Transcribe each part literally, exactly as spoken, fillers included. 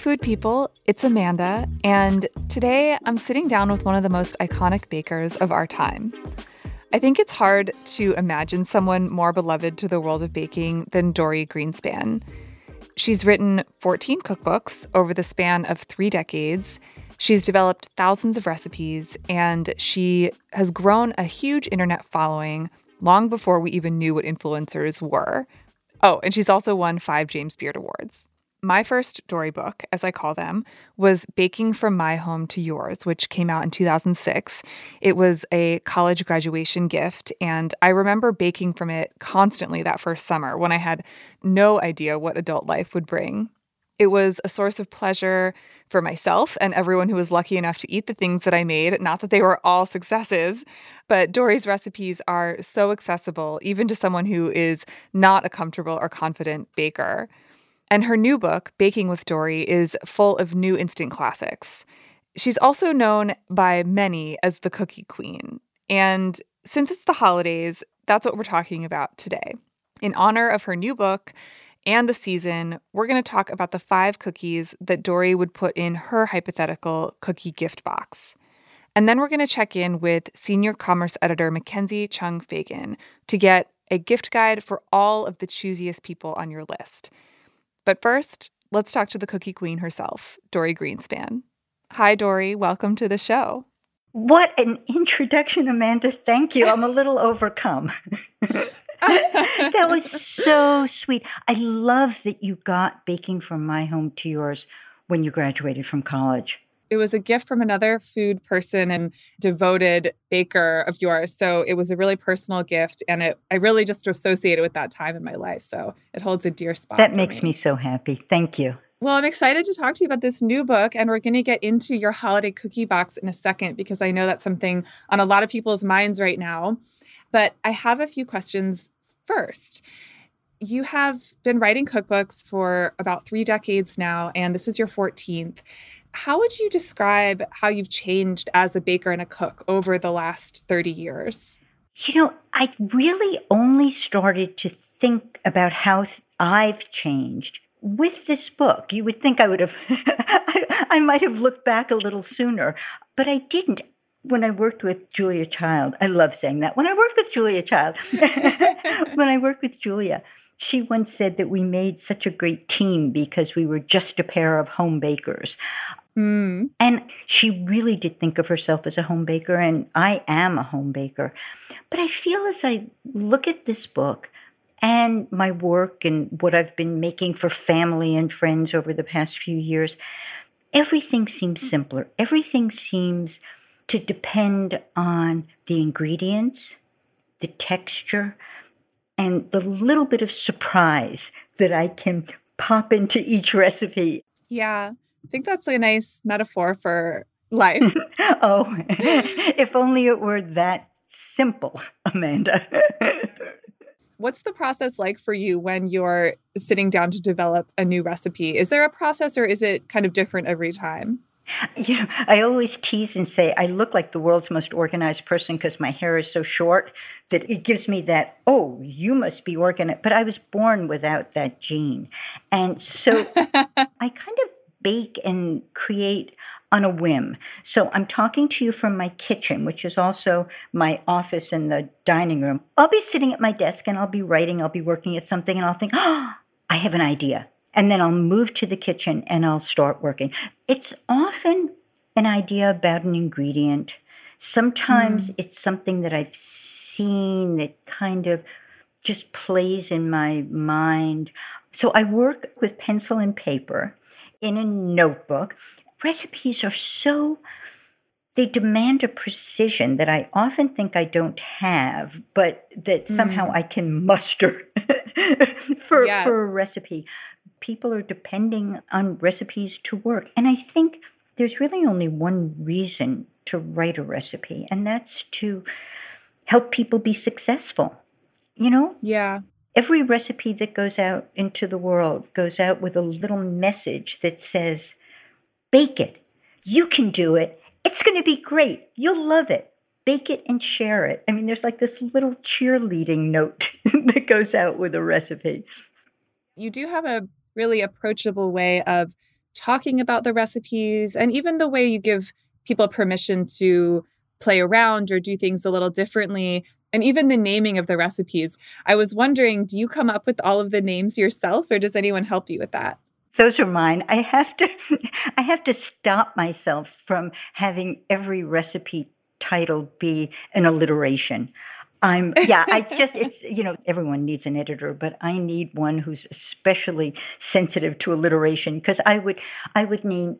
food people, it's Amanda, and today I'm sitting down with one of the most iconic bakers of our time. I think it's hard to imagine someone more beloved to the world of baking than Dorie Greenspan. She's written fourteen cookbooks over the span of three decades. She's developed thousands of recipes, and she has grown a huge internet following long before we even knew what influencers were. Oh, and she's also won five James Beard Awards. My first Dorie book, as I call them, was Baking from My Home to Yours, which came out in two thousand six. It was a college graduation gift, and I remember baking from it constantly that first summer when I had no idea what adult life would bring. It was a source of pleasure for myself and everyone who was lucky enough to eat the things that I made. Not that they were all successes, but Dorie's recipes are so accessible, even to someone who is not a comfortable or confident baker. And her new book, Baking with Dorie, is full of new instant classics. She's also known by many as the Cookie Queen. And since it's the holidays, that's what we're talking about today. In honor of her new book and the season, we're going to talk about the five cookies that Dorie would put in her hypothetical cookie gift box. And then we're going to check in with senior commerce editor Mackenzie Chung Fegan to get a gift guide for all of the choosiest people on your list. But first, let's talk to the Cookie Queen herself, Dorie Greenspan. Hi, Dorie. Welcome to the show. What an introduction, Amanda. Thank you. I'm a little overcome. That was so sweet. I love that you got Baking from My Home to Yours when you graduated from college. It was a gift from another food person and devoted baker of yours. So it was a really personal gift. And it, I really just associated with that time in my life. So it holds a dear spot. That makes me so happy. Thank you. Well, I'm excited to talk to you about this new book. And we're going to get into your holiday cookie box in a second, because I know that's something on a lot of people's minds right now. But I have a few questions first. You have been writing cookbooks for about three decades now, and this is your fourteenth. How would you describe how you've changed as a baker and a cook over the last thirty years? You know, I really only started to think about how th- I've changed with this book. You would think I would have, I, I might have looked back a little sooner, but I didn't. When I worked with Julia Child, I love saying that. When I worked with Julia Child, when I worked with Julia, she once said that we made such a great team because we were just a pair of home bakers. Mm. And she really did think of herself as a home baker, and I am a home baker. But I feel as I look at this book and my work and what I've been making for family and friends over the past few years, everything seems simpler. Everything seems to depend on the ingredients, the texture, and the little bit of surprise that I can pop into each recipe. Yeah. I think that's a nice metaphor for life. Oh, if only it were that simple, Amanda. What's the process like for you when you're sitting down to develop a new recipe? Is there a process, or is it kind of different every time? You know, I always tease and say I look like the world's most organized person because my hair is so short that it gives me that, oh, you must be organized. But I was born without that gene. And so I kind of bake and create on a whim. So I'm talking to you from my kitchen, which is also my office and the dining room. I'll be sitting at my desk and I'll be writing, I'll be working at something, and I'll think, oh, I have an idea. And then I'll move to the kitchen and I'll start working. It's often an idea about an ingredient. Sometimes mm. it's something that I've seen that kind of just plays in my mind. So I work with pencil and paper in a notebook. Recipes are so, they demand a precision that I often think I don't have, but that mm. somehow I can muster for, yes. for a recipe. People are depending on recipes to work. And I think there's really only one reason to write a recipe, and that's to help people be successful. You know? Yeah. Every recipe that goes out into the world goes out with a little message that says, bake it. You can do it. It's going to be great. You'll love it. Bake it and share it. I mean, there's like this little cheerleading note that goes out with a recipe. You do have a really approachable way of talking about the recipes, and even the way you give people permission to play around or do things a little differently, and even the naming of the recipes. I was wondering, do you come up with all of the names yourself, or does anyone help you with that? Those are mine. I have to I have to stop myself from having every recipe title be an alliteration. I'm, yeah, I just, it's, you know, everyone needs an editor, but I need one who's especially sensitive to alliteration, because I would, I would need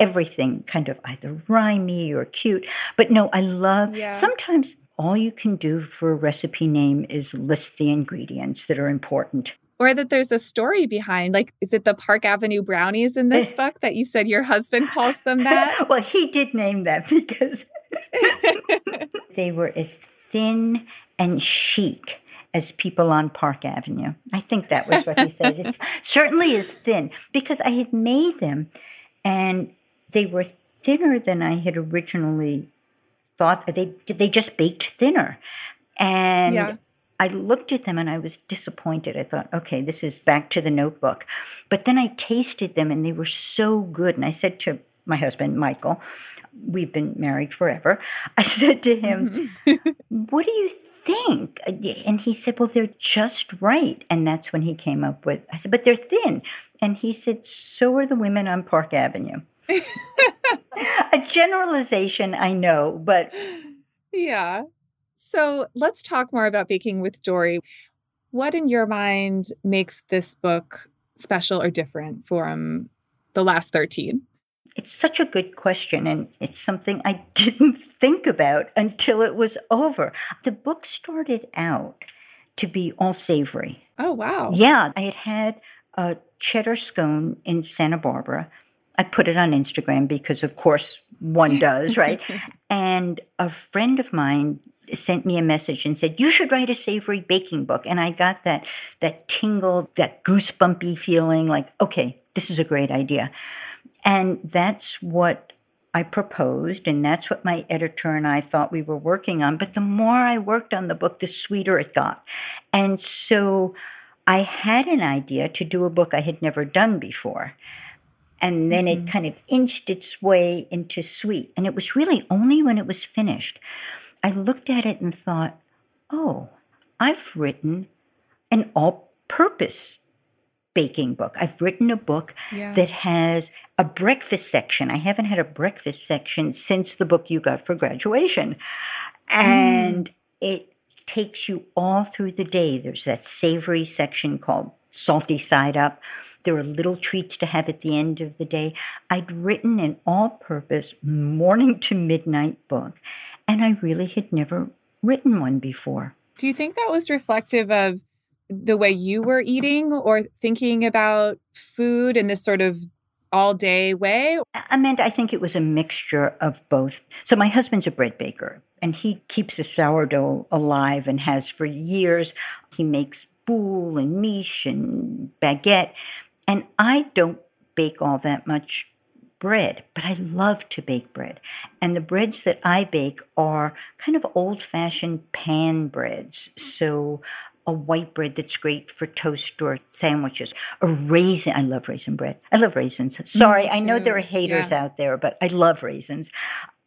everything kind of either rhymey or cute. But no, I love, yeah. Sometimes all you can do for a recipe name is list the ingredients that are important. Or that there's a story behind, like, is it the Park Avenue brownies in this book that you said your husband calls them that? Well, he did name that because they were as thin and chic as people on Park Avenue. I think that was what he said. It's certainly as thin, because I had made them and they were thinner than I had originally thought. They, they just baked thinner. And yeah. I looked at them and I was disappointed. I thought, okay, this is back to the notebook. But then I tasted them and they were so good. And I said to my husband, Michael, we've been married forever. I said to him, mm-hmm. What do you think? And he said, well, they're just right. And that's when he came up with, I said, but they're thin. And he said, so are the women on Park Avenue. A generalization, I know, but... Yeah. So let's talk more about Baking with Dorie. What in your mind makes this book special or different from the last thirteen? It's such a good question, and it's something I didn't think about until it was over. The book started out to be all savory. Oh, wow. Yeah. I had had a cheddar scone in Santa Barbara. I put it on Instagram because, of course, one does, right? And a friend of mine sent me a message and said, you should write a savory baking book. And I got that that tingle, that goosebumpy feeling like, okay, this is a great idea. And that's what I proposed, and that's what my editor and I thought we were working on. But the more I worked on the book, the sweeter it got. And so I had an idea to do a book I had never done before. And then mm-hmm. it kind of inched its way into sweet. And it was really only when it was finished, I looked at it and thought, oh, I've written an all-purpose baking book. I've written a book yeah. that has a breakfast section. I haven't had a breakfast section since the book you got for graduation. And mm. it takes you all through the day. There's that savory section called Salty Side Up. There are little treats to have at the end of the day. I'd written an all-purpose morning to midnight book, and I really had never written one before. Do you think that was reflective of the way you were eating or thinking about food in this sort of all-day way? Amanda, I think it was a mixture of both. So my husband's a bread baker, and he keeps a sourdough alive and has for years. He makes boule and miche and baguette. And I don't bake all that much bread, but I love to bake bread. And the breads that I bake are kind of old-fashioned pan breads. So a white bread that's great for toast or sandwiches. A raisin. I love raisin bread. I love raisins. Sorry, I know there are haters yeah. out there, but I love raisins.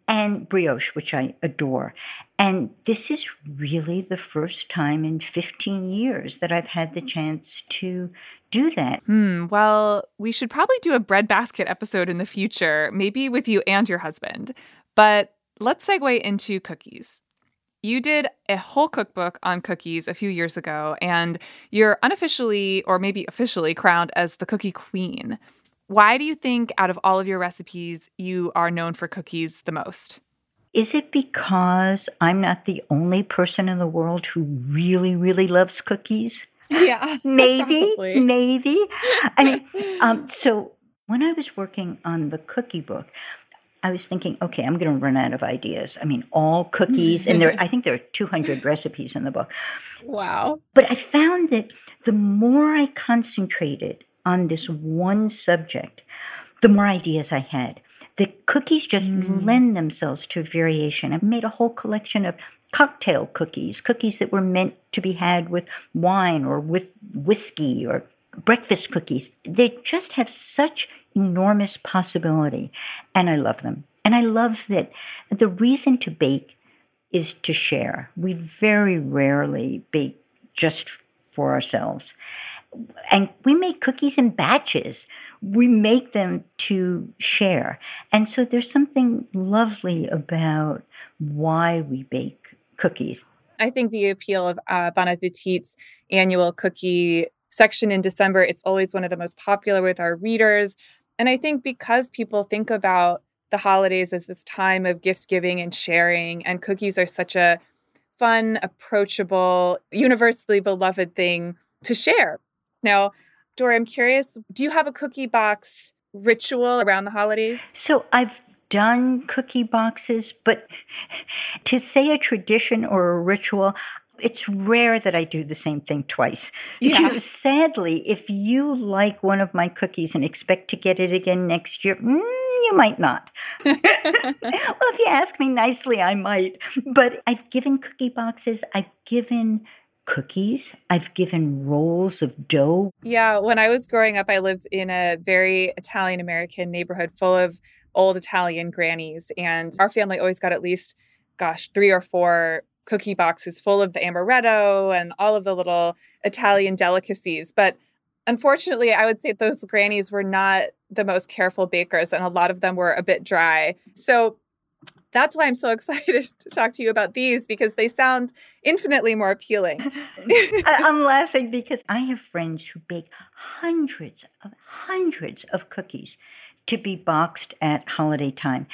And brioche, which I adore. And this is really the first time in fifteen years that I've had the chance to do that. Hmm, well, we should probably do a breadbasket episode in the future, maybe with you and your husband. But let's segue into cookies. You did a whole cookbook on cookies a few years ago, and you're unofficially or maybe officially crowned as the cookie queen. Why do you think out of all of your recipes, you are known for cookies the most? Is it because I'm not the only person in the world who really, really loves cookies? Yeah. Maybe, probably. maybe. I mean, um, so when I was working on the cookie book, I was thinking, okay, I'm going to run out of ideas. I mean, all cookies, and there I think there are two hundred recipes in the book. Wow. But I found that the more I concentrated on this one subject, the more ideas I had. The cookies just mm. lend themselves to variation. I've made a whole collection of cocktail cookies, cookies that were meant to be had with wine or with whiskey or breakfast cookies. They just have such enormous possibility, and I love them. And I love that the reason to bake is to share. We very rarely bake just for ourselves. And we make cookies in batches. We make them to share. And so there's something lovely about why we bake cookies. I think the appeal of uh, Bon Appétit's annual cookie section in December, it's always one of the most popular with our readers. And I think because people think about the holidays as this time of gift giving and sharing, and cookies are such a fun, approachable, universally beloved thing to share. Now, Dorie, I'm curious, do you have a cookie box ritual around the holidays? So I've done cookie boxes, but to say a tradition or a ritual, it's rare that I do the same thing twice. Yeah. You know, sadly, if you like one of my cookies and expect to get it again next year, mm, you might not. Well, if you ask me nicely, I might. But I've given cookie boxes. I've given cookies. I've given rolls of dough. Yeah. When I was growing up, I lived in a very Italian-American neighborhood full of old Italian grannies. And our family always got at least, gosh, three or four cookie boxes full of the amaretto and all of the little Italian delicacies. But unfortunately, I would say those grannies were not the most careful bakers, and a lot of them were a bit dry. So that's why I'm so excited to talk to you about these, because they sound infinitely more appealing. I'm laughing because I have friends who bake hundreds of hundreds of cookies to be boxed at holiday time.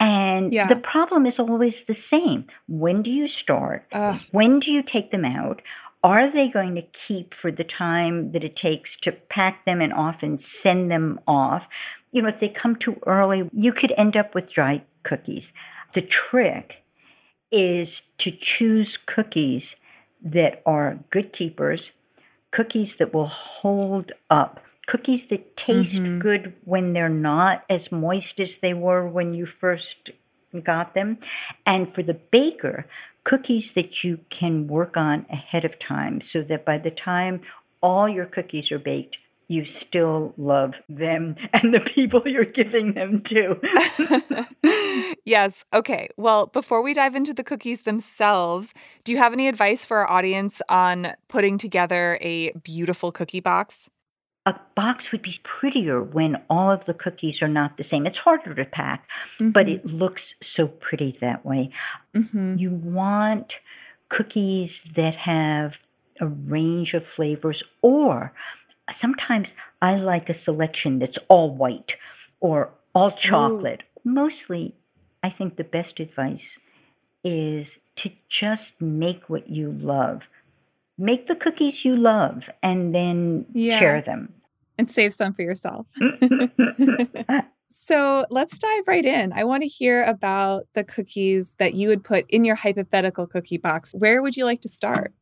And yeah. The problem is always the same. When do you start? Ugh. When do you take them out? Are they going to keep for the time that it takes to pack them and often send them off? You know, if they come too early, you could end up with dry cookies. The trick is to choose cookies that are good keepers, cookies that will hold up, cookies that taste mm-hmm. good when they're not as moist as they were when you first got them. And for the baker, cookies that you can work on ahead of time so that by the time all your cookies are baked, you still love them and the people you're giving them to. Yes. Okay. Well, before we dive into the cookies themselves, do you have any advice for our audience on putting together a beautiful cookie box? A box would be prettier when all of the cookies are not the same. It's harder to pack, mm-hmm. but it looks so pretty that way. Mm-hmm. You want cookies that have a range of flavors, or sometimes I like a selection that's all white or all chocolate. Ooh. Mostly, I think the best advice is to just make what you love. Make the cookies you love and then yeah. share them. And save some for yourself. So let's dive right in. I want to hear about the cookies that you would put in your hypothetical cookie box. Where would you like to start?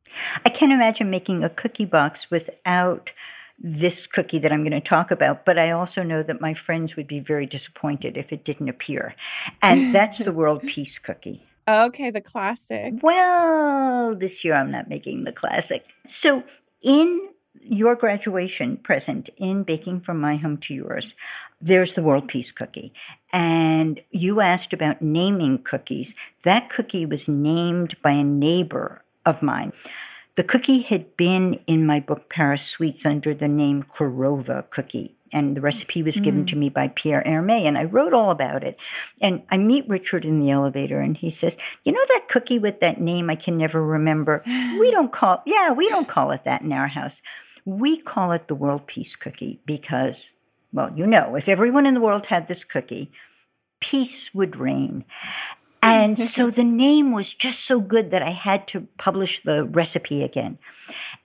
I can't imagine making a cookie box without this cookie that I'm going to talk about, but I also know that my friends would be very disappointed if it didn't appear. And that's the World Peace Cookie. Okay, the classic. Well, this year I'm not making the classic. So in your graduation present in Baking from My Home to Yours, there's the World Peace Cookie. And you asked about naming cookies. That cookie was named by a neighbor of mine. The cookie had been in my book, Paris Sweets, under the name Korova cookie. And the recipe was given mm. to me by Pierre Hermé, and I wrote all about it. And I meet Richard in the elevator, and he says, you know that cookie with that name I can never remember? We don't call, yeah, we don't call it that in our house. We call it the World Peace Cookie because, well, you know, if everyone in the world had this cookie, peace would reign. And so the name was just so good that I had to publish the recipe again.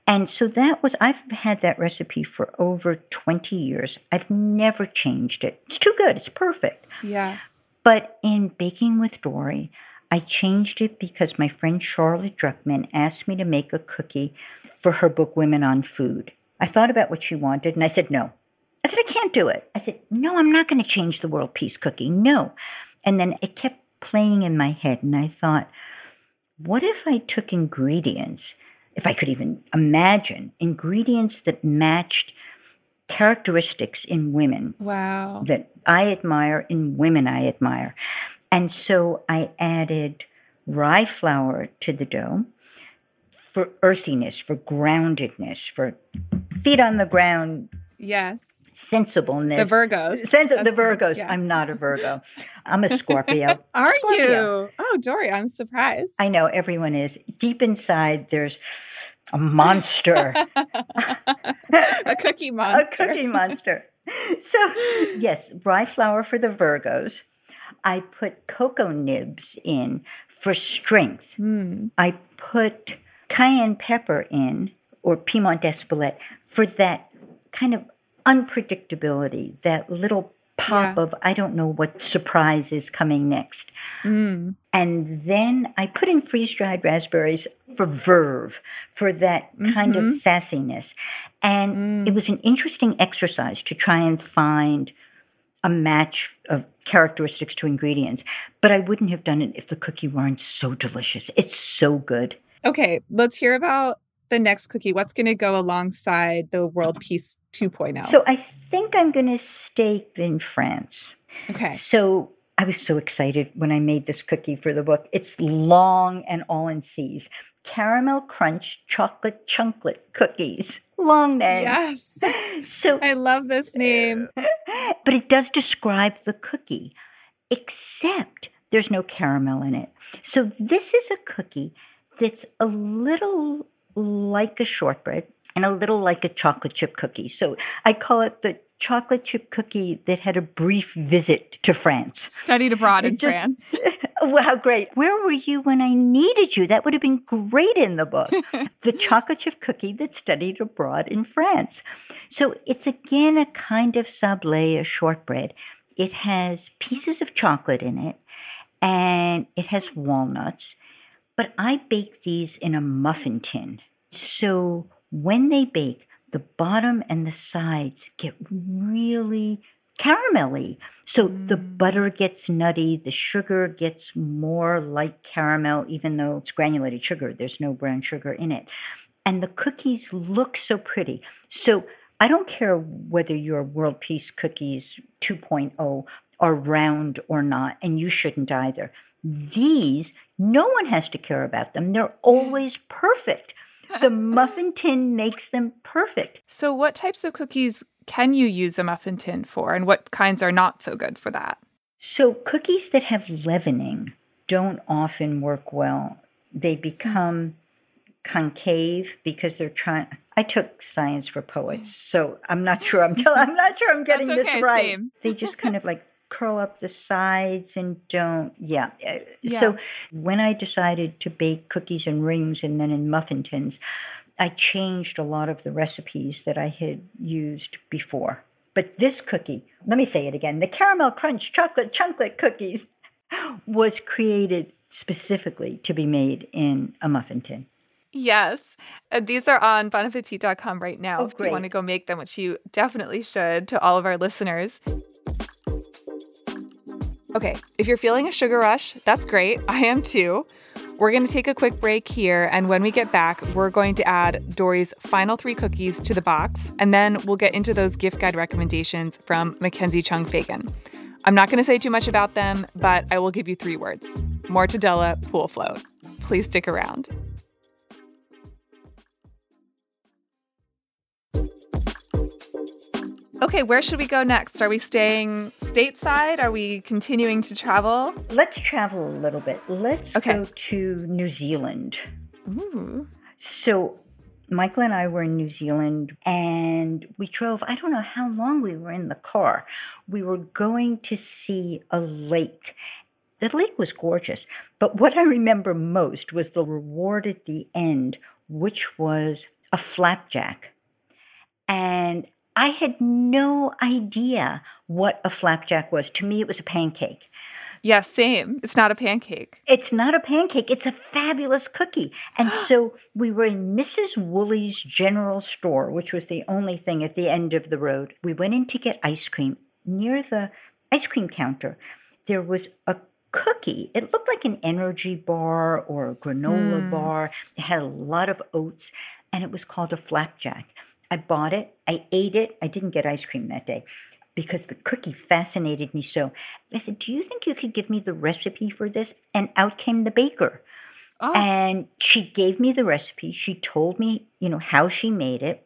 And so that was, I've had that recipe for over twenty years. I've never changed it. It's too good. It's perfect. Yeah. But in Baking with Dorie, I changed it because my friend Charlotte Druckman asked me to make a cookie for her book, Women on Food. I thought about what she wanted, and I said, no. I said, I can't do it. I said, no, I'm not going to change the World Peace Cookie. No. And then it kept playing in my head, and I thought, what if I took ingredients, if I could even imagine, ingredients that matched characteristics in women. Wow. That I admire, in women I admire. And so I added rye flour to the dough for earthiness, for groundedness, for feet on the ground. Yes. Sensibleness. The Virgos. Sensi- the Virgos. Yeah. I'm not a Virgo. I'm a Scorpio. Are Scorpio. You? Oh, Dorie, I'm surprised. I know, everyone is. Deep inside, there's a monster. A cookie monster. A cookie monster. So, yes, rye flour for the Virgos. I put cocoa nibs in for strength. Mm. I put cayenne pepper in, or piment d'espelette, for that kind of unpredictability, that little pop yeah. of, I don't know what surprise is coming next. Mm. And then I put in freeze-dried raspberries for verve, for that mm-hmm. kind of sassiness. And mm. it was an interesting exercise to try and find a match of characteristics to ingredients. But I wouldn't have done it if the cookie weren't so delicious. It's so good. Okay, let's hear about the next cookie. What's going to go alongside the World Peace two point oh? So I think I'm going to stay in France. Okay. So I was so excited when I made this cookie for the book. It's long and all in C's. Caramel Crunch Chocolate Chunklet Cookies. Long name. Yes. So I love this name. But it does describe the cookie, except there's no caramel in it. So this is a cookie that's a little like a shortbread and a little like a chocolate chip cookie. So I call it the chocolate chip cookie that had a brief visit to France. Studied abroad in just, France. Wow, great. Where were you when I needed you? That would have been great in the book. The chocolate chip cookie that studied abroad in France. So it's again a kind of sablé, a shortbread. It has pieces of chocolate in it, and it has walnuts. But I bake these in a muffin tin. So when they bake, the bottom and the sides get really caramelly. So mm. the butter gets nutty, the sugar gets more like caramel, even though it's granulated sugar. There's no brown sugar in it. And the cookies look so pretty. So I don't care whether your World Peace Cookies two point oh are round or not, and you shouldn't either. These, no one has to care about them. They're always perfect. The muffin tin makes them perfect. So what types of cookies can you use a muffin tin for, and what kinds are not so good for that? So cookies that have leavening don't often work well. They become concave because they're trying. I took science for poets, so I'm not sure I'm, tell- I'm, not sure I'm getting That's okay, this right. Same. They just kind of like curl up the sides and don't, yeah. yeah. So when I decided to bake cookies in rings and then in muffin tins, I changed a lot of the recipes that I had used before. But this cookie, let me say it again, the Caramel Crunch Chocolate Chunklet Cookies was created specifically to be made in a muffin tin. Yes. Uh, these are on bon appetit dot com right now. Oh, if great. You want to go make them, which you definitely should, to all of our listeners. Okay, if you're feeling a sugar rush, that's great. I am too. We're going to take a quick break here, and when we get back, we're going to add Dorie's final three cookies to the box, and then we'll get into those gift guide recommendations from Mackenzie Chung Fegan. I'm not going to say too much about them, but I will give you three words. Mortadella pool float. Please stick around. Okay, where should we go next? Are we staying stateside? Are we continuing to travel? Let's travel a little bit. Let's okay. go to New Zealand. Ooh. So Michael and I were in New Zealand, and we drove, I don't know how long we were in the car. We were going to see a lake. The lake was gorgeous, but what I remember most was the reward at the end, which was a flapjack. And I had no idea what a flapjack was. To me, it was a pancake. Yeah, same. It's not a pancake. It's not a pancake. It's a fabulous cookie. And so we were in Missus Woolley's general store, which was the only thing at the end of the road. We went in to get ice cream. Near the ice cream counter, there was a cookie. It looked like an energy bar or a granola mm. bar. It had a lot of oats, and it was called a flapjack. I bought it. I ate it. I didn't get ice cream that day because the cookie fascinated me so. I said, do you think you could give me the recipe for this? And out came the baker. Oh. And she gave me the recipe. She told me, you know, how she made it.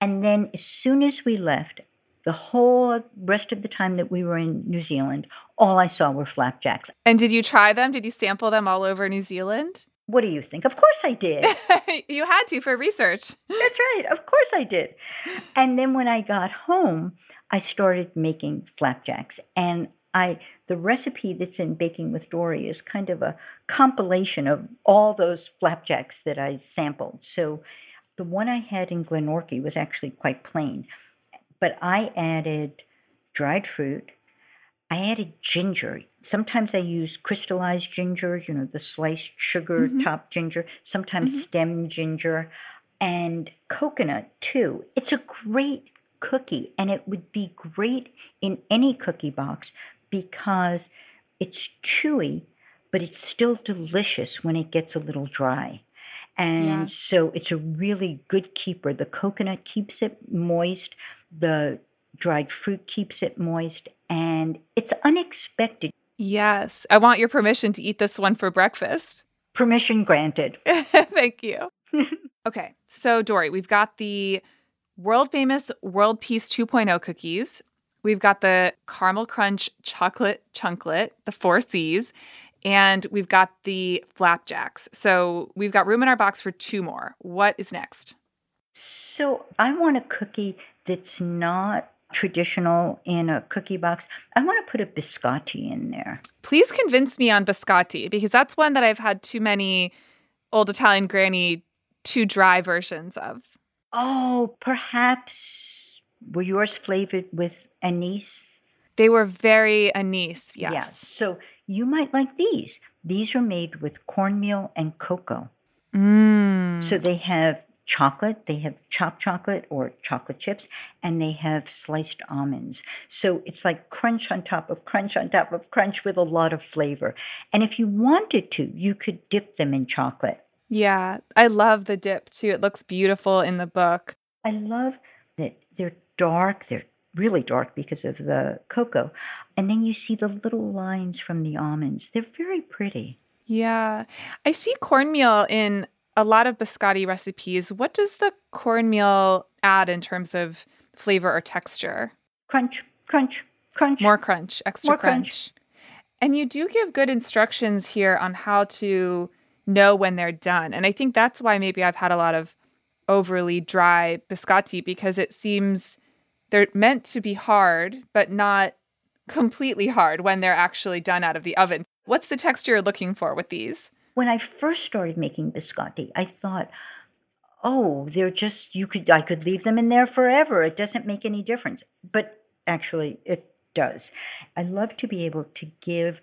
And then as soon as we left, the whole rest of the time that we were in New Zealand, all I saw were flapjacks. And did you try them? Did you sample them all over New Zealand? What do you think? Of course I did. You had to for research. That's right. Of course I did. And then when I got home, I started making flapjacks. And I the recipe that's in Baking with Dorie is kind of a compilation of all those flapjacks that I sampled. So the one I had in Glenorchy was actually quite plain. But I added dried fruit. I added ginger. Sometimes I use crystallized ginger, you know, the sliced sugar mm-hmm. top ginger, sometimes mm-hmm. stem ginger, and coconut too. It's a great cookie, and it would be great in any cookie box because it's chewy, but it's still delicious when it gets a little dry. And yeah. so it's a really good keeper. The coconut keeps it moist. The dried fruit keeps it moist. And it's unexpected. Yes. I want your permission to eat this one for breakfast. Permission granted. Thank you. Okay. So, Dorie, we've got the world-famous World Peace two point oh cookies. We've got the Caramel Crunch Chocolate Chunklet, the four C's. And we've got the flapjacks. So we've got room in our box for two more. What is next? So I want a cookie that's not traditional in a cookie box. I want to put a biscotti in there. Please convince me on biscotti, because that's one that I've had too many old Italian granny too dry versions of. Oh, perhaps were yours flavored with anise? They were very anise, yes. Yeah, so you might like these. These are made with cornmeal and cocoa. Mm. So they have chocolate, they have chopped chocolate or chocolate chips, and they have sliced almonds. So it's like crunch on top of crunch on top of crunch with a lot of flavor. And if you wanted to, you could dip them in chocolate. Yeah, I love the dip too. It looks beautiful in the book. I love that they're dark. They're really dark because of the cocoa. And then you see the little lines from the almonds. They're very pretty. Yeah. I see cornmeal in a lot of biscotti recipes. What does the cornmeal add in terms of flavor or texture? Crunch, crunch, crunch. More crunch, extra More crunch. crunch. And you do give good instructions here on how to know when they're done. And I think that's why maybe I've had a lot of overly dry biscotti, because it seems they're meant to be hard, but not completely hard when they're actually done out of the oven. What's the texture you're looking for with these? When I first started making biscotti, I thought, oh, they're just, you could, I could leave them in there forever. It doesn't make any difference. But actually, it does. I love to be able to give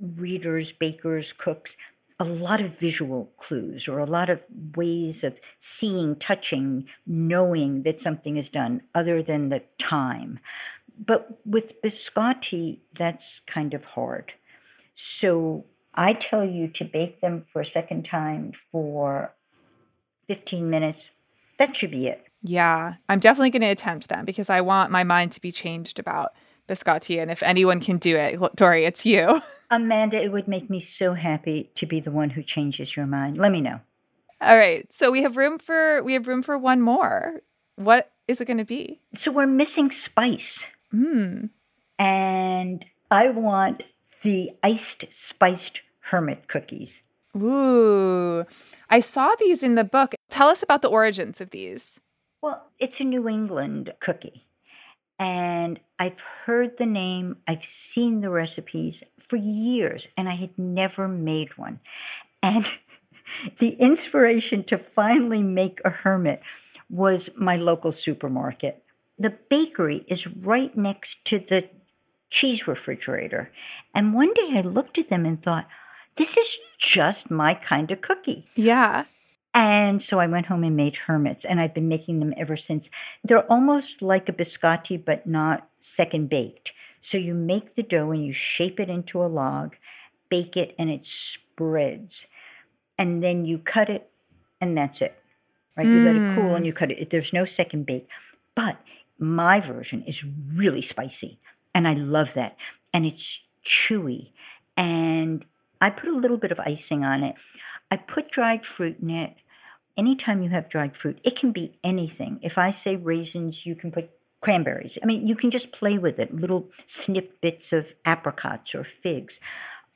readers, bakers, cooks a lot of visual clues or a lot of ways of seeing, touching, knowing that something is done other than the time. But with biscotti, that's kind of hard. So I tell you to bake them for a second time for fifteen minutes. That should be it. Yeah, I'm definitely going to attempt them because I want my mind to be changed about biscotti. And if anyone can do it, Dorie, it's you. Amanda, it would make me so happy to be the one who changes your mind. Let me know. All right. So we have room for we have room for one more. What is it going to be? So we're missing spice. Mm. And I want the iced spiced hermit cookies. Ooh, I saw these in the book. Tell us about the origins of these. Well, it's a New England cookie. And I've heard the name, I've seen the recipes for years, and I had never made one. And the inspiration to finally make a hermit was my local supermarket. The bakery is right next to the cheese refrigerator. And one day I looked at them and thought, this is just my kind of cookie. Yeah. And so I went home and made hermits, and I've been making them ever since. They're almost like a biscotti, but not second baked. So you make the dough and you shape it into a log, bake it, and it spreads. And then you cut it, and that's it. right? Mm. You let it cool and you cut it. There's no second bake. But my version is really spicy, and I love that. And it's chewy. And I put a little bit of icing on it. I put dried fruit in it. Anytime you have dried fruit, it can be anything. If I say raisins, you can put cranberries. I mean, you can just play with it, little snip bits of apricots or figs.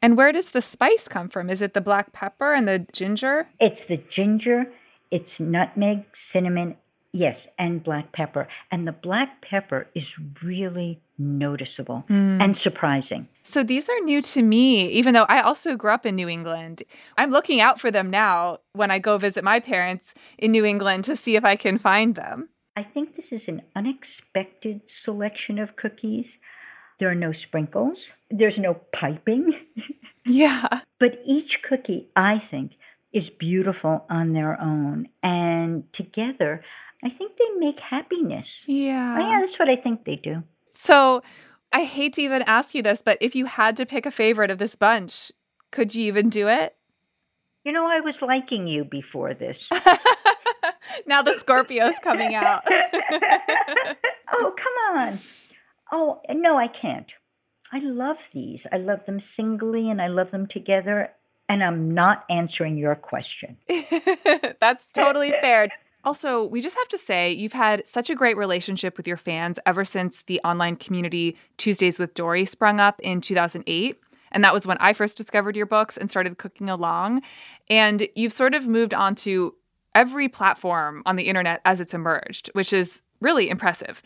And where does the spice come from? Is it the black pepper and the ginger? It's the ginger, it's nutmeg, cinnamon, yes, and black pepper. And the black pepper is really noticeable mm. and surprising. So these are new to me, even though I also grew up in New England. I'm looking out for them now when I go visit my parents in New England to see if I can find them. I think this is an unexpected selection of cookies. There are no sprinkles. There's no piping. Yeah. But each cookie, I think, is beautiful on their own. And together, I think they make happiness. Yeah. Oh, yeah, that's what I think they do. So I hate to even ask you this, but if you had to pick a favorite of this bunch, could you even do it? You know, I was liking you before this. Now the Scorpio's coming out. Oh, come on. Oh, no, I can't. I love these. I love them singly and I love them together. And I'm not answering your question. That's totally fair. Also, we just have to say you've had such a great relationship with your fans ever since the online community Tuesdays with Dorie sprung up in two thousand eight. And that was when I first discovered your books and started cooking along. And you've sort of moved on to every platform on the internet as it's emerged, which is really impressive.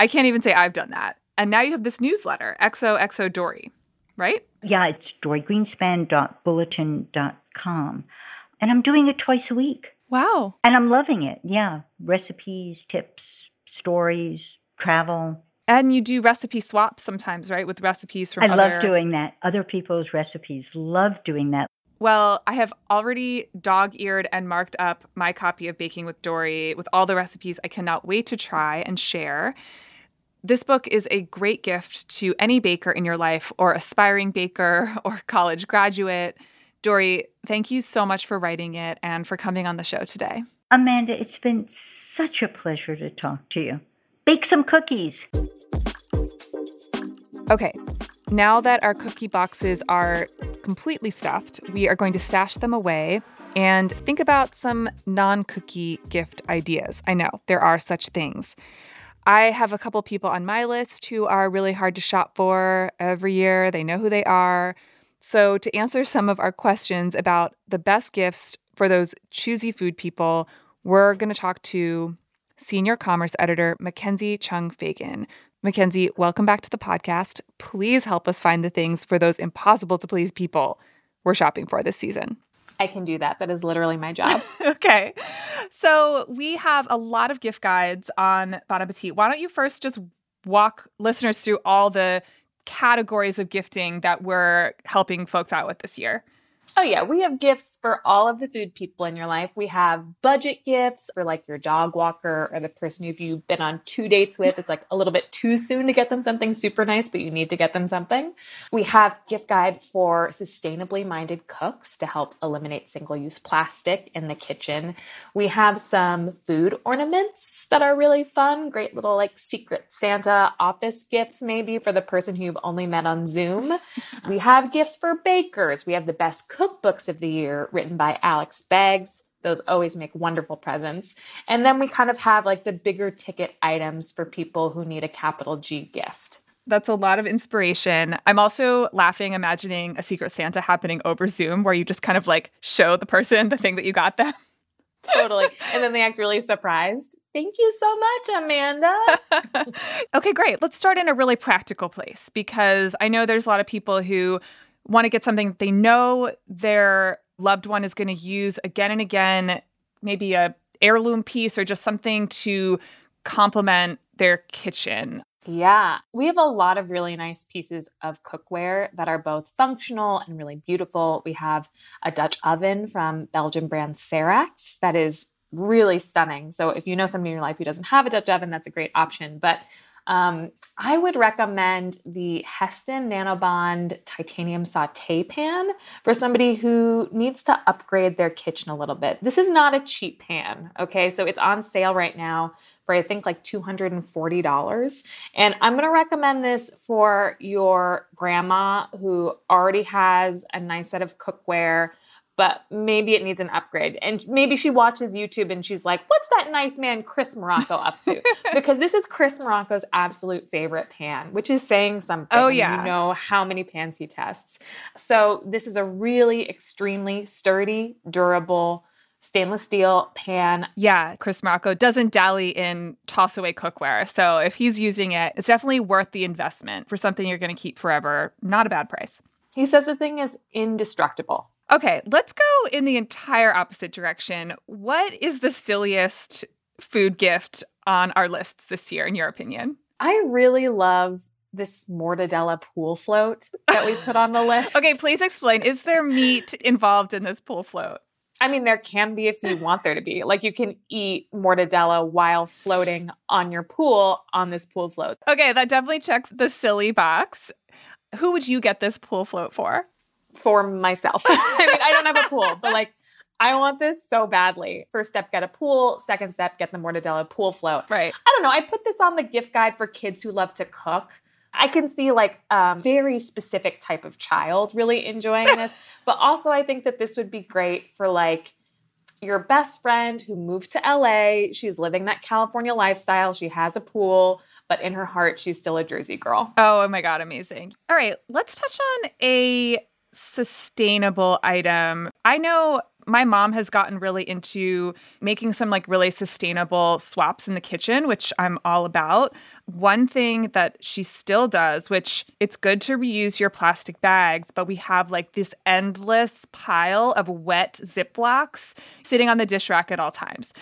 I can't even say I've done that. And now you have this newsletter, X O X O Dorie, right? Yeah, it's dorie greenspan dot bulletin dot com. And I'm doing it twice a week. Wow. And I'm loving it. Yeah. Recipes, tips, stories, travel. And you do recipe swaps sometimes, right? With recipes from I other... I love doing that. Other people's recipes. Love doing that. Well, I have already dog-eared and marked up my copy of Baking with Dorie with all the recipes I cannot wait to try and share. This book is a great gift to any baker in your life or aspiring baker or college graduate. Dorie, thank you so much for writing it and for coming on the show today. Amanda, it's been such a pleasure to talk to you. Bake some cookies. Okay, now that our cookie boxes are completely stuffed, we are going to stash them away and think about some non-cookie gift ideas. I know, there are such things. I have a couple people on my list who are really hard to shop for every year. They know who they are. So to answer some of our questions about the best gifts for those choosy food people, we're going to talk to Senior Commerce Editor Mackenzie Chung Fegan. Mackenzie, welcome back to the podcast. Please help us find the things for those impossible-to-please people we're shopping for this season. I can do that. That is literally my job. Okay. So we have a lot of gift guides on Bon Appetit. Why don't you first just walk listeners through all the categories of gifting that we're helping folks out with this year? Oh, yeah. We have gifts for all of the food people in your life. We have budget gifts for like your dog walker or the person who've you've been on two dates with. It's like a little bit too soon to get them something super nice, but you need to get them something. We have gift guide for sustainably minded cooks to help eliminate single-use plastic in the kitchen. We have some food ornaments that are really fun. Great little like secret Santa office gifts maybe for the person who you've only met on Zoom. We have gifts for bakers. We have the best cook cookbooks of the year written by Alex Beggs. Those always make wonderful presents. And then we kind of have like the bigger ticket items for people who need a capital G gift. That's a lot of inspiration. I'm also laughing, imagining a Secret Santa happening over Zoom where you just kind of like show the person the thing that you got them. Totally. And then they act really surprised. Thank you so much, Amanda. Okay, great. Let's start in a really practical place because I know there's a lot of people who want to get something they know their loved one is going to use again and again, maybe a heirloom piece or just something to complement their kitchen. Yeah. We have a lot of really nice pieces of cookware that are both functional and really beautiful. We have a Dutch oven from Belgian brand Serax that is really stunning. So if you know somebody in your life who doesn't have a Dutch oven, that's a great option. But Um, I would recommend the Heston Nanobond Titanium Sauté Pan for somebody who needs to upgrade their kitchen a little bit. This is not a cheap pan, okay? So it's on sale right now for I think like two hundred forty dollars. And I'm going to recommend this for your grandma who already has a nice set of cookware, but maybe it needs an upgrade. And maybe she watches YouTube and she's like, what's that nice man Chris Morocco up to? Because this is Chris Morocco's absolute favorite pan, which is saying something. Oh, yeah. You know how many pans he tests. So this is a really extremely sturdy, durable stainless steel pan. Yeah, Chris Morocco doesn't dally in toss-away cookware. So if he's using it, it's definitely worth the investment for something you're going to keep forever. Not a bad price. He says the thing is indestructible. Okay, let's go in the entire opposite direction. What is the silliest food gift on our lists this year, in your opinion? I really love this Mortadella pool float that we put on the list. Okay, please explain. Is there meat involved in this pool float? I mean, there can be if you want there to be. Like, you can eat mortadella while floating on your pool on this pool float. Okay, that definitely checks the silly box. Who would you get this pool float for? For myself. I mean, I don't have a pool, but like, I want this so badly. First step, get a pool. Second step, get the mortadella pool float. Right. I don't know. I put this on the gift guide for kids who love to cook. I can see like a um, very specific type of child really enjoying this. But also I think that this would be great for like your best friend who moved to L A. She's living that California lifestyle. She has a pool, but in her heart, she's still a Jersey girl. Oh, oh my God. Amazing. All right. Let's touch on a sustainable item. I know my mom has gotten really into making some like really sustainable swaps in the kitchen, which I'm all about. One thing that she still does, which it's good to reuse your plastic bags, but we have like this endless pile of wet Ziplocs sitting on the dish rack at all times.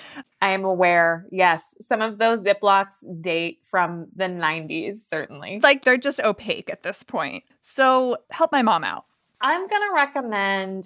I am aware, yes. Some of those Ziplocs date from the nineties, certainly. Like they're just opaque at this point. So help my mom out. I'm going to recommend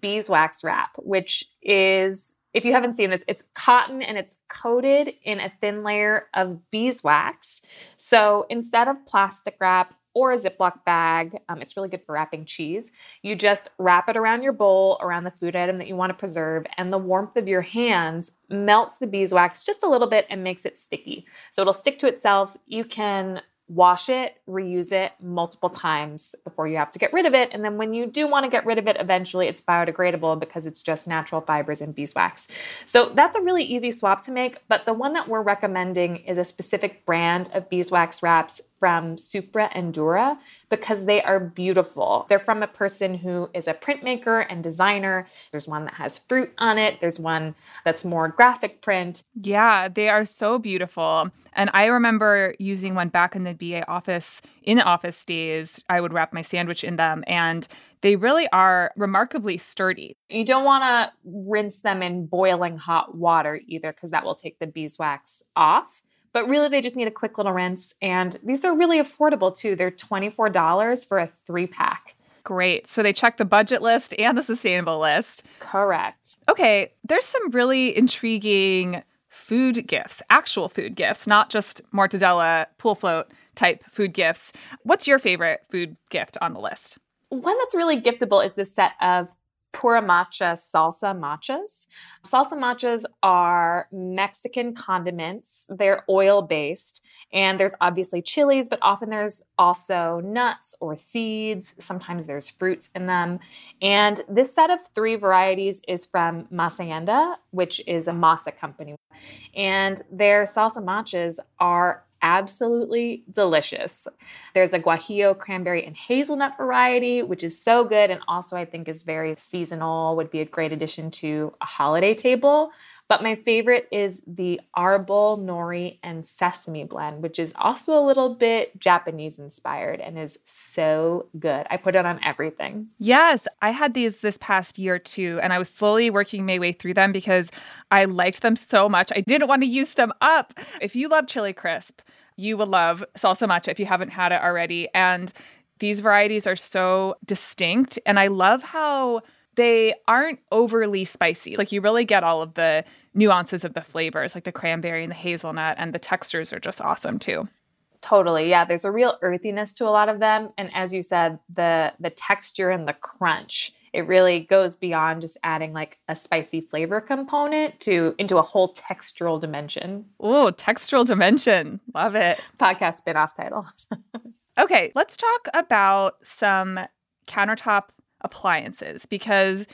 beeswax wrap, which is, if you haven't seen this, it's cotton and it's coated in a thin layer of beeswax. So instead of plastic wrap or a Ziploc bag, um, it's really good for wrapping cheese. You just wrap it around your bowl, around the food item that you want to preserve, and the warmth of your hands melts the beeswax just a little bit and makes it sticky. So it'll stick to itself. You can wash it, reuse it multiple times before you have to get rid of it. And then when you do want to get rid of it, eventually it's biodegradable because it's just natural fibers and beeswax. So that's a really easy swap to make. But the one that we're recommending is a specific brand of beeswax wraps from Supra and Dura because they are beautiful. They're from a person who is a printmaker and designer. There's one that has fruit on it. There's one that's more graphic print. Yeah, they are so beautiful. And I remember using one back in the B A office, in the office days. I would wrap my sandwich in them and they really are remarkably sturdy. You don't want to rinse them in boiling hot water either because that will take the beeswax off. But really, they just need a quick little rinse. And these are really affordable, too. They're twenty-four dollars for a three-pack. Great. So they check the budget list and the sustainable list. Correct. Okay. There's some really intriguing food gifts, actual food gifts, not just mortadella, pool float type food gifts. What's your favorite food gift on the list? One that's really giftable is this set of Pura Macha salsa machas. Salsa machas are Mexican condiments. They're oil-based, and there's obviously chilies, but often there's also nuts or seeds. Sometimes there's fruits in them. And this set of three varieties is from Masienda, which is a masa company. And their salsa machas are absolutely delicious. There's a guajillo, cranberry, and hazelnut variety, which is so good and also I think is very seasonal, would be a great addition to a holiday table. But my favorite is the arbol, nori, and sesame blend, which is also a little bit Japanese-inspired and is so good. I put it on everything. Yes, I had these this past year, too, and I was slowly working my way through them because I liked them so much. I didn't want to use them up. If you love Chili Crisp, you will love salsa macha if you haven't had it already. And these varieties are so distinct, and I love how they aren't overly spicy. Like, you really get all of the nuances of the flavors, like the cranberry and the hazelnut, and the textures are just awesome too. Totally. Yeah. There's a real earthiness to a lot of them. And as you said, the the texture and the crunch, it really goes beyond just adding like a spicy flavor component to into a whole textural dimension. Ooh, textural dimension. Love it. Podcast spinoff title. Okay. Let's talk about some countertop appliances because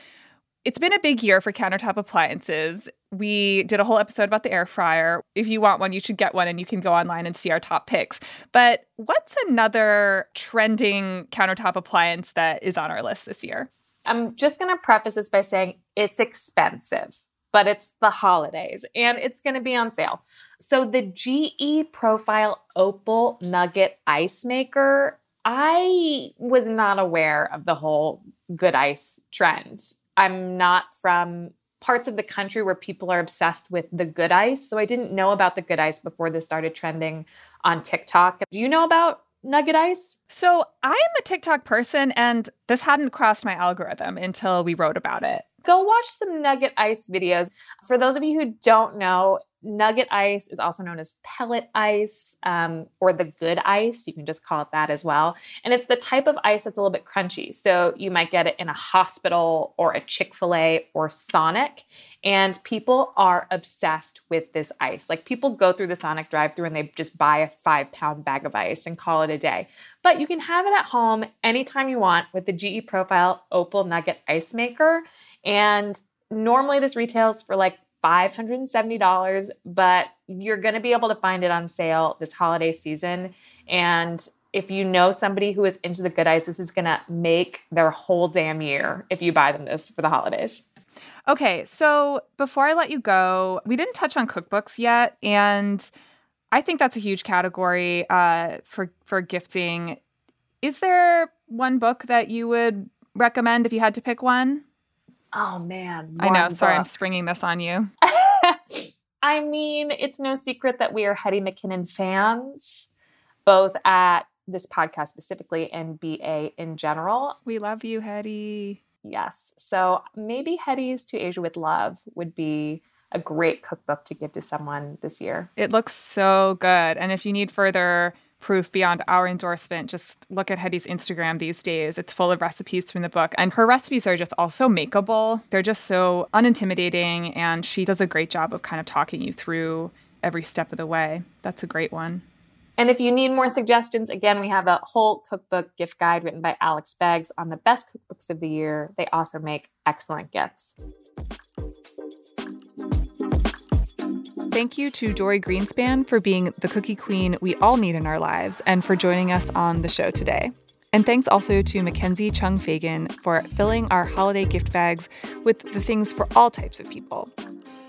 it's been a big year for countertop appliances. We did a whole episode about the air fryer. If you want one, you should get one and you can go online and see our top picks. But what's another trending countertop appliance that is on our list this year? I'm just going to preface this by saying it's expensive, but it's the holidays and it's going to be on sale. So the G E Profile Opal Nugget Ice Maker, I was not aware of the whole good ice trend. I'm not from parts of the country where people are obsessed with the good ice. So I didn't know about the good ice before this started trending on TikTok. Do you know about nugget ice? So I'm a TikTok person and this hadn't crossed my algorithm until we wrote about it. Go watch some nugget ice videos. For those of you who don't know, nugget ice is also known as pellet ice um, or the good ice. You can just call it that as well. And it's the type of ice that's a little bit crunchy. So you might get it in a hospital or a Chick-fil-A or Sonic. And people are obsessed with this ice. Like people go through the Sonic drive-thru and they just buy a five pound bag of ice and call it a day. But you can have it at home anytime you want with the G E Profile Opal Nugget Ice Maker. And normally this retails for like five hundred seventy dollars, but you're going to be able to find it on sale this holiday season. And if you know somebody who is into the good ice, this is going to make their whole damn year if you buy them this for the holidays. Okay, so before I let you go, we didn't touch on cookbooks yet, and I think that's a huge category uh, for for gifting. Is there one book that you would recommend if you had to pick one? Oh, man. I know. Book. Sorry, I'm springing this on you. I mean, it's no secret that we are Hetty McKinnon fans, both at this podcast specifically and B A in general. We love you, Hetty. Yes. So maybe Hetty's To Asia With Love would be a great cookbook to give to someone this year. It looks so good. And if you need further proof beyond our endorsement, just look at Hetty's Instagram these days. It's full of recipes from the book. And her recipes are just all so makeable. They're just so unintimidating. And she does a great job of kind of talking you through every step of the way. That's a great one. And if you need more suggestions, again, we have a whole cookbook gift guide written by Alex Beggs on the best cookbooks of the year. They also make excellent gifts. Thank you to Dorie Greenspan for being the cookie queen we all need in our lives and for joining us on the show today. And thanks also to Mackenzie Chung Fegan for filling our holiday gift bags with the things for all types of people.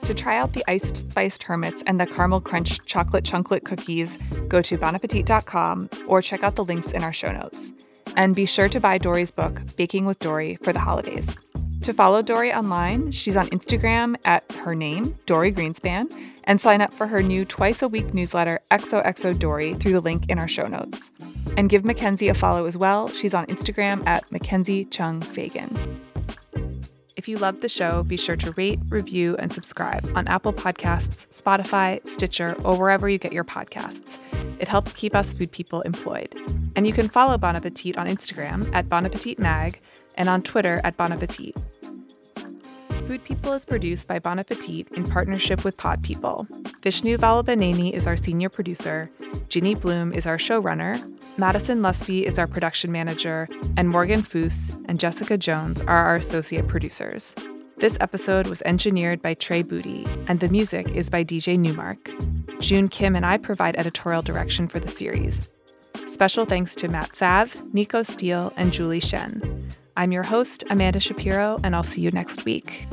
To try out the Iced Spiced Hermits and the Caramel Crunch Chocolate Chunklet Cookies, go to bon appetit dot com or check out the links in our show notes. And be sure to buy Dorie's book, Baking with Dorie, for the holidays. To follow Dorie online, she's on Instagram at her name, Dorie Greenspan, and sign up for her new twice-a-week newsletter, X O X O Dorie, through the link in our show notes. And give Mackenzie a follow as well. She's on Instagram at Mackenzie Chung Fegan. If you love the show, be sure to rate, review, and subscribe on Apple Podcasts, Spotify, Stitcher, or wherever you get your podcasts. It helps keep us food people employed. And you can follow Bon Appetit on Instagram at Bon Appetit Mag, and on Twitter at Bon Appetit. Food People is produced by Bon Appetit in partnership with Pod People. Vishnu Vallabhaneni is our senior producer, Ginny Bloom is our showrunner, Madison Lusby is our production manager, and Morgan Foose and Jessica Jones are our associate producers. This episode was engineered by Trey Booty, and the music is by D J Newmark. June Kim and I provide editorial direction for the series. Special thanks to Matt Sav, Nico Steele, and Julie Shen. I'm your host, Amanda Shapiro, and I'll see you next week.